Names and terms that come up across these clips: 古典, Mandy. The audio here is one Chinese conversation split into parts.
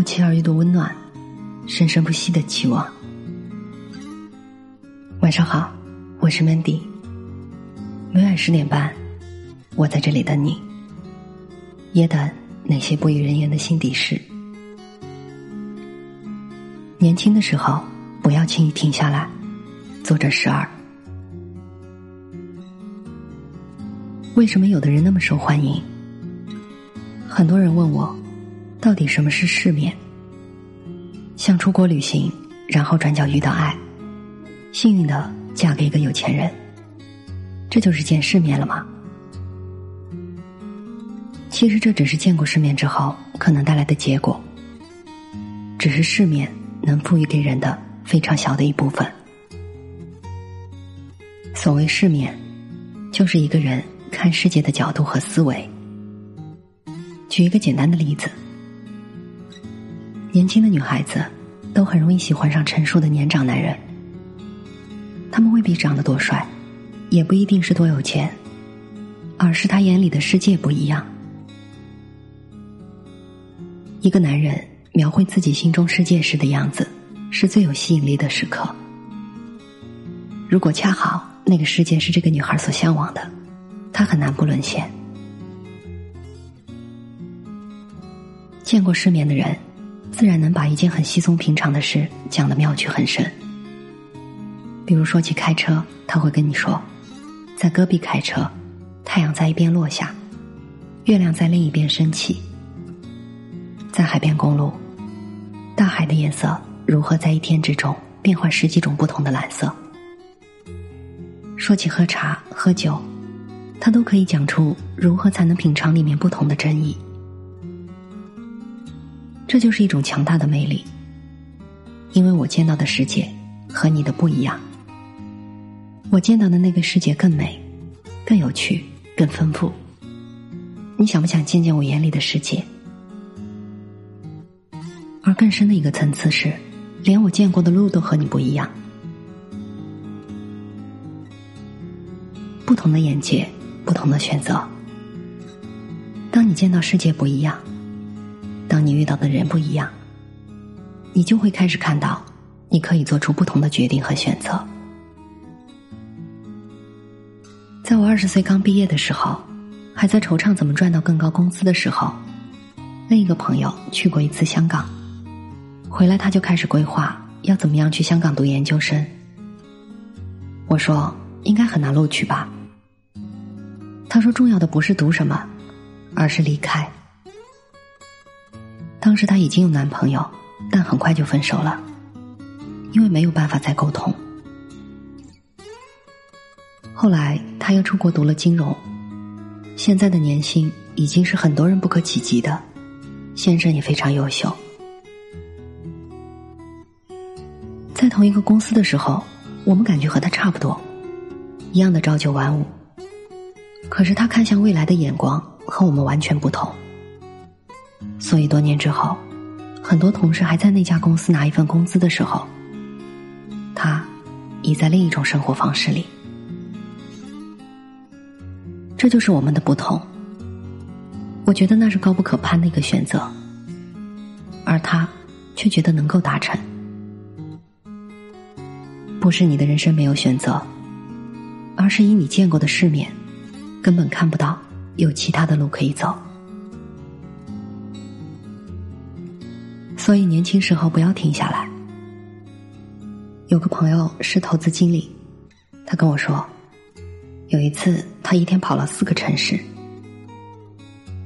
不期而遇的温暖，生生不息的期望。晚上好，我是 Mandy， 每晚10点半，我在这里等你，也等那些不与人言的心底事。年轻的时候，不要轻易停下来。作者12。为什么有的人那么受欢迎？很多人问我，到底什么是世面？像出国旅行，然后转角遇到爱，幸运的嫁给一个有钱人，这就是见世面了吗？其实这只是见过世面之后可能带来的结果，只是世面能赋予给人的非常小的一部分。所谓世面，就是一个人看世界的角度和思维。举一个简单的例子，年轻的女孩子都很容易喜欢上成熟的年长男人，他们未必长得多帅，也不一定是多有钱，而是他眼里的世界不一样。一个男人描绘自己心中世界时的样子，是最有吸引力的时刻。如果恰好那个世界是这个女孩所向往的，她很难不沦陷。见过世面的人，自然能把一件很稀松平常的事讲得妙趣横生。比如说起开车，他会跟你说，在戈壁开车，太阳在一边落下，月亮在另一边升起。在海边公路，大海的颜色如何在一天之中变换10几种不同的蓝色。说起喝茶喝酒，他都可以讲出如何才能品尝里面不同的真意。这就是一种强大的魅力，因为我见到的世界和你的不一样，我见到的那个世界更美，更有趣，更丰富。你想不想见见我眼里的世界？而更深的一个层次是，连我见过的路都和你不一样。不同的眼界，不同的选择。当你见到世界不一样，当你遇到的人不一样，你就会开始看到你可以做出不同的决定和选择。在我20岁刚毕业的时候，还在惆怅怎么赚到更高工资的时候，另一个朋友去过一次香港，回来他就开始规划要怎么样去香港读研究生。我说，应该很难录取吧？他说，重要的不是读什么，而是离开。当时他已经有男朋友，但很快就分手了，因为没有办法再沟通。后来他又出国读了金融，现在的年薪已经是很多人不可企及的，先生也非常优秀。在同一个公司的时候，我们感觉和他差不多，一样的朝九晚五，可是他看向未来的眼光和我们完全不同。所以多年之后，很多同事还在那家公司拿一份工资的时候，他已在另一种生活方式里。这就是我们的不同，我觉得那是高不可攀的一个选择，而他却觉得能够达成。不是你的人生没有选择，而是以你见过的世面，根本看不到有其他的路可以走。所以年轻时候不要停下来。有个朋友是投资经理，他跟我说，有一次他一天跑了4个城市。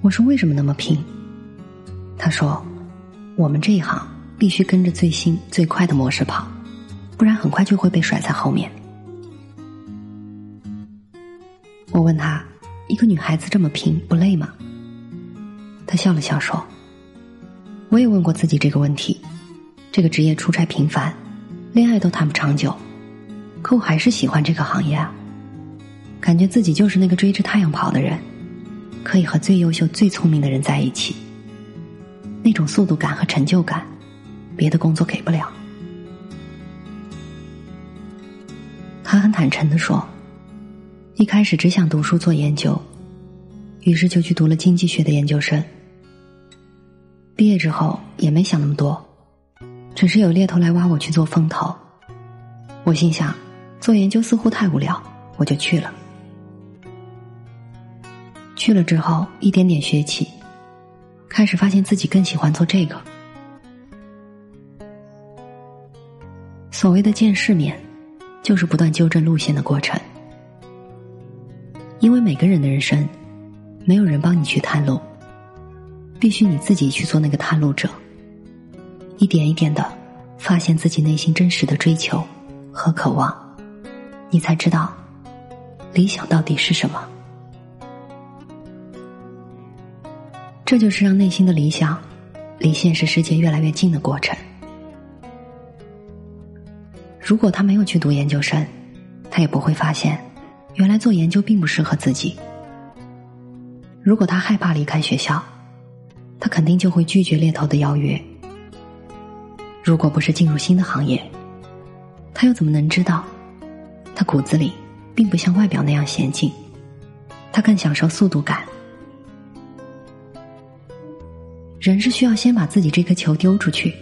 我说，为什么那么拼？他说，我们这一行必须跟着最新最快的模式跑，不然很快就会被甩在后面。我问他，一个女孩子这么拼不累吗？他笑了笑说，我也问过自己这个问题，这个职业出差频繁，恋爱都谈不长久，可我还是喜欢这个行业啊，感觉自己就是那个追着太阳跑的人，可以和最优秀最聪明的人在一起，那种速度感和成就感，别的工作给不了。他很坦诚地说，一开始只想读书做研究，于是就去读了经济学的研究生。毕业之后也没想那么多，只是有猎头来挖我去做风投。我心想，做研究似乎太无聊，我就去了。去了之后一点点学起，开始发现自己更喜欢做这个。所谓的见世面，就是不断纠正路线的过程。因为每个人的人生，没有人帮你去探路，必须你自己去做那个探路者，一点一点的发现自己内心真实的追求和渴望，你才知道理想到底是什么。这就是让内心的理想离现实世界越来越近的过程。如果他没有去读研究生，他也不会发现原来做研究并不适合自己。如果他害怕离开学校，他肯定就会拒绝猎头的邀约。如果不是进入新的行业，他又怎么能知道他骨子里并不像外表那样娴静，他更享受速度感。人是需要先把自己这颗球丢出去，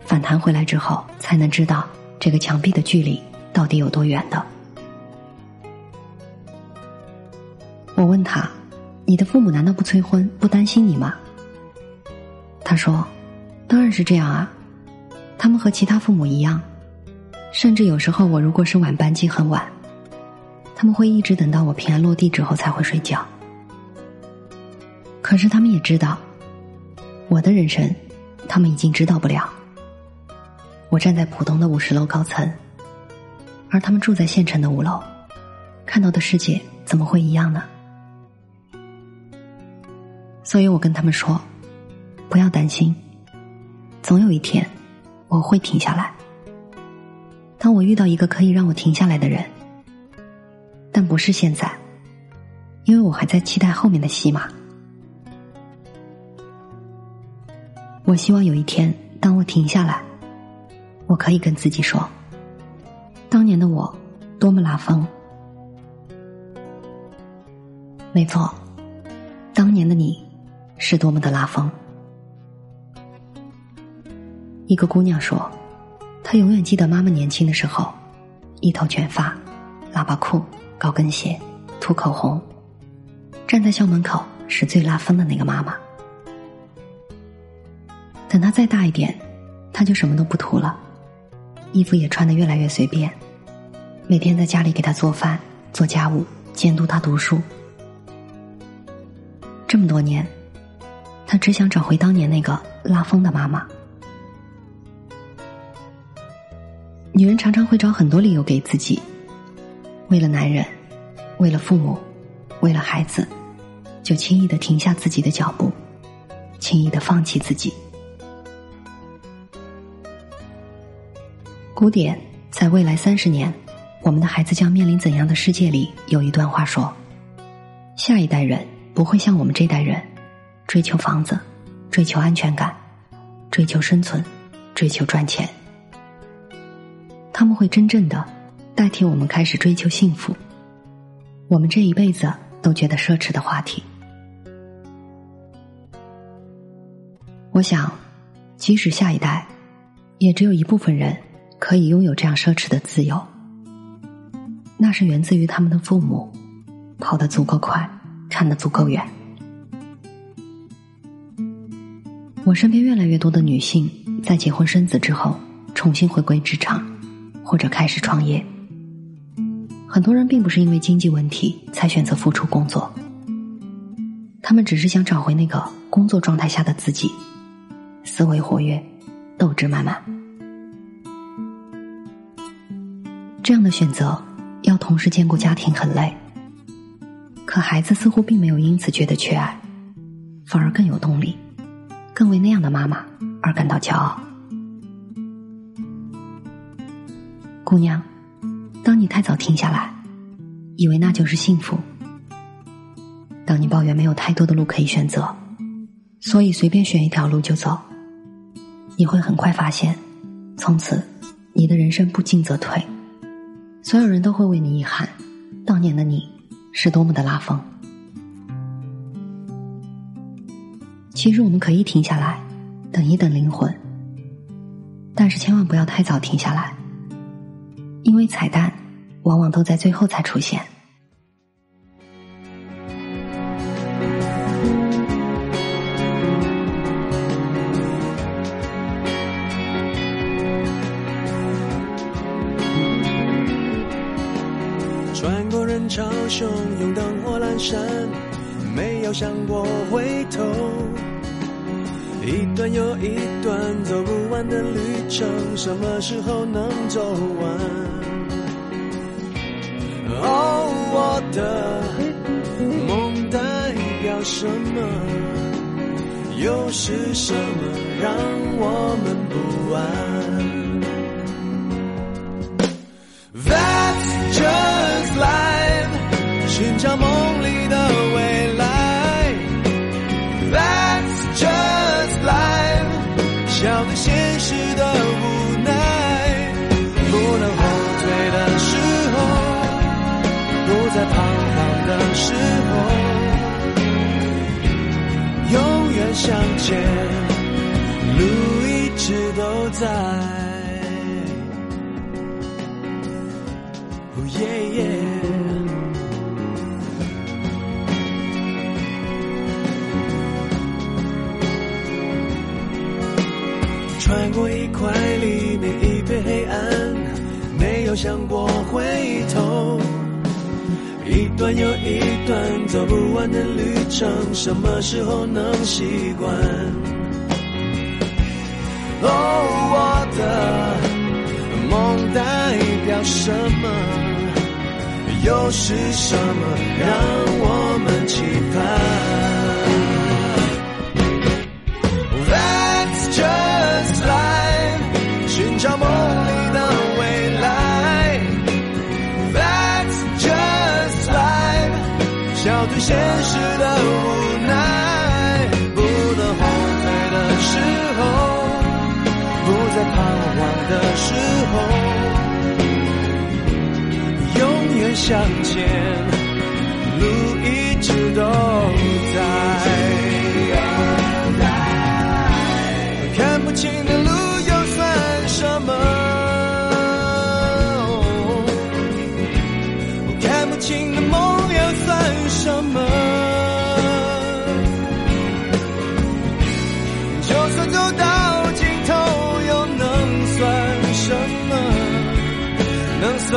反弹回来之后才能知道这个墙壁的距离到底有多远的。我问他，你的父母难道不催婚不担心你吗？他说，当然是这样啊，他们和其他父母一样，甚至有时候我如果是晚班机很晚，他们会一直等到我平安落地之后才会睡觉。可是他们也知道我的人生，他们已经知道不了。我站在浦东的50楼高层，而他们住在县城的5楼，看到的世界怎么会一样呢？所以我跟他们说，不要担心，总有一天我会停下来。当我遇到一个可以让我停下来的人，但不是现在，因为我还在期待后面的戏码。我希望有一天，当我停下来，我可以跟自己说，当年的我多么拉风。没错，当年的你是多么的拉风。一个姑娘说，她永远记得妈妈年轻的时候，一头卷发，喇叭裤，高跟鞋，涂口红，站在校门口是最拉风的那个妈妈。等她再大一点，她就什么都不涂了，衣服也穿得越来越随便，每天在家里给她做饭，做家务，监督她读书。这么多年，她只想找回当年那个拉风的妈妈。女人常常会找很多理由给自己，为了男人，为了父母，为了孩子，就轻易地停下自己的脚步，轻易地放弃自己。古典在未来30年，我们的孩子将面临怎样的世界里有一段话说，下一代人不会像我们这代人，追求房子，追求安全感，追求生存，追求赚钱。他们会真正的代替我们开始追求幸福，我们这一辈子都觉得奢侈的话题。我想，即使下一代，也只有一部分人可以拥有这样奢侈的自由，那是源自于他们的父母跑得足够快，看得足够远。我身边越来越多的女性在结婚生子之后重新回归职场，或者开始创业。很多人并不是因为经济问题才选择复出工作，他们只是想找回那个工作状态下的自己，思维活跃，斗志满满。这样的选择要同时兼顾家庭很累，可孩子似乎并没有因此觉得缺爱，反而更有动力，更为那样的妈妈而感到骄傲。姑娘，当你太早停下来，以为那就是幸福；当你抱怨没有太多的路可以选择，所以随便选一条路就走，你会很快发现，从此你的人生不进则退，所有人都会为你遗憾，当年的你是多么的拉风。其实我们可以停下来，等一等灵魂，但是千万不要太早停下来，因为彩蛋往往都在最后才出现。穿过人潮汹涌灯火阑珊，没有想过回头，一段又一段走不完的旅程，什么时候能走完？哦，我的梦代表什么？又是什么让我们不安 ？That's just life， 寻找梦里的未来。That's just。笑对现实的无奈，不能后退的时候，不再彷徨的时候，永远向前，路一直都在。哦耶耶。穿过一块黎明一片黑暗，没有想过回头，一段又一段走不完的旅程，什么时候能习惯？哦，我的梦代表什么？又是什么让我们期盼 ？That's just寻找梦里的未来 That's just life 笑对现实的无奈，不能后退的时候，不再彷徨的时候，永远向前，路一直都在，看不清的路什么？我看不清的梦又算什么？就算走到尽头又能算什么？能算？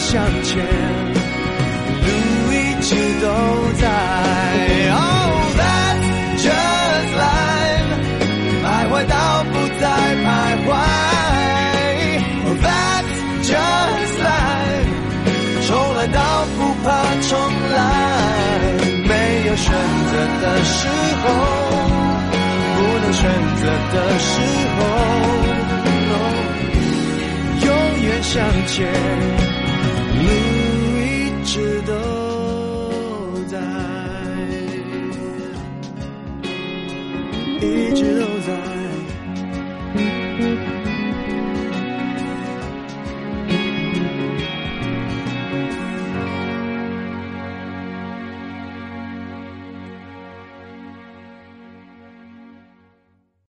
向前，路一直都在。Oh, that's just life， 徘徊到不再徘徊。Oh, that's just life， 重来到不怕重来。没有选择的时候，不能选择的时候， 永远向前。路一直都在，一直。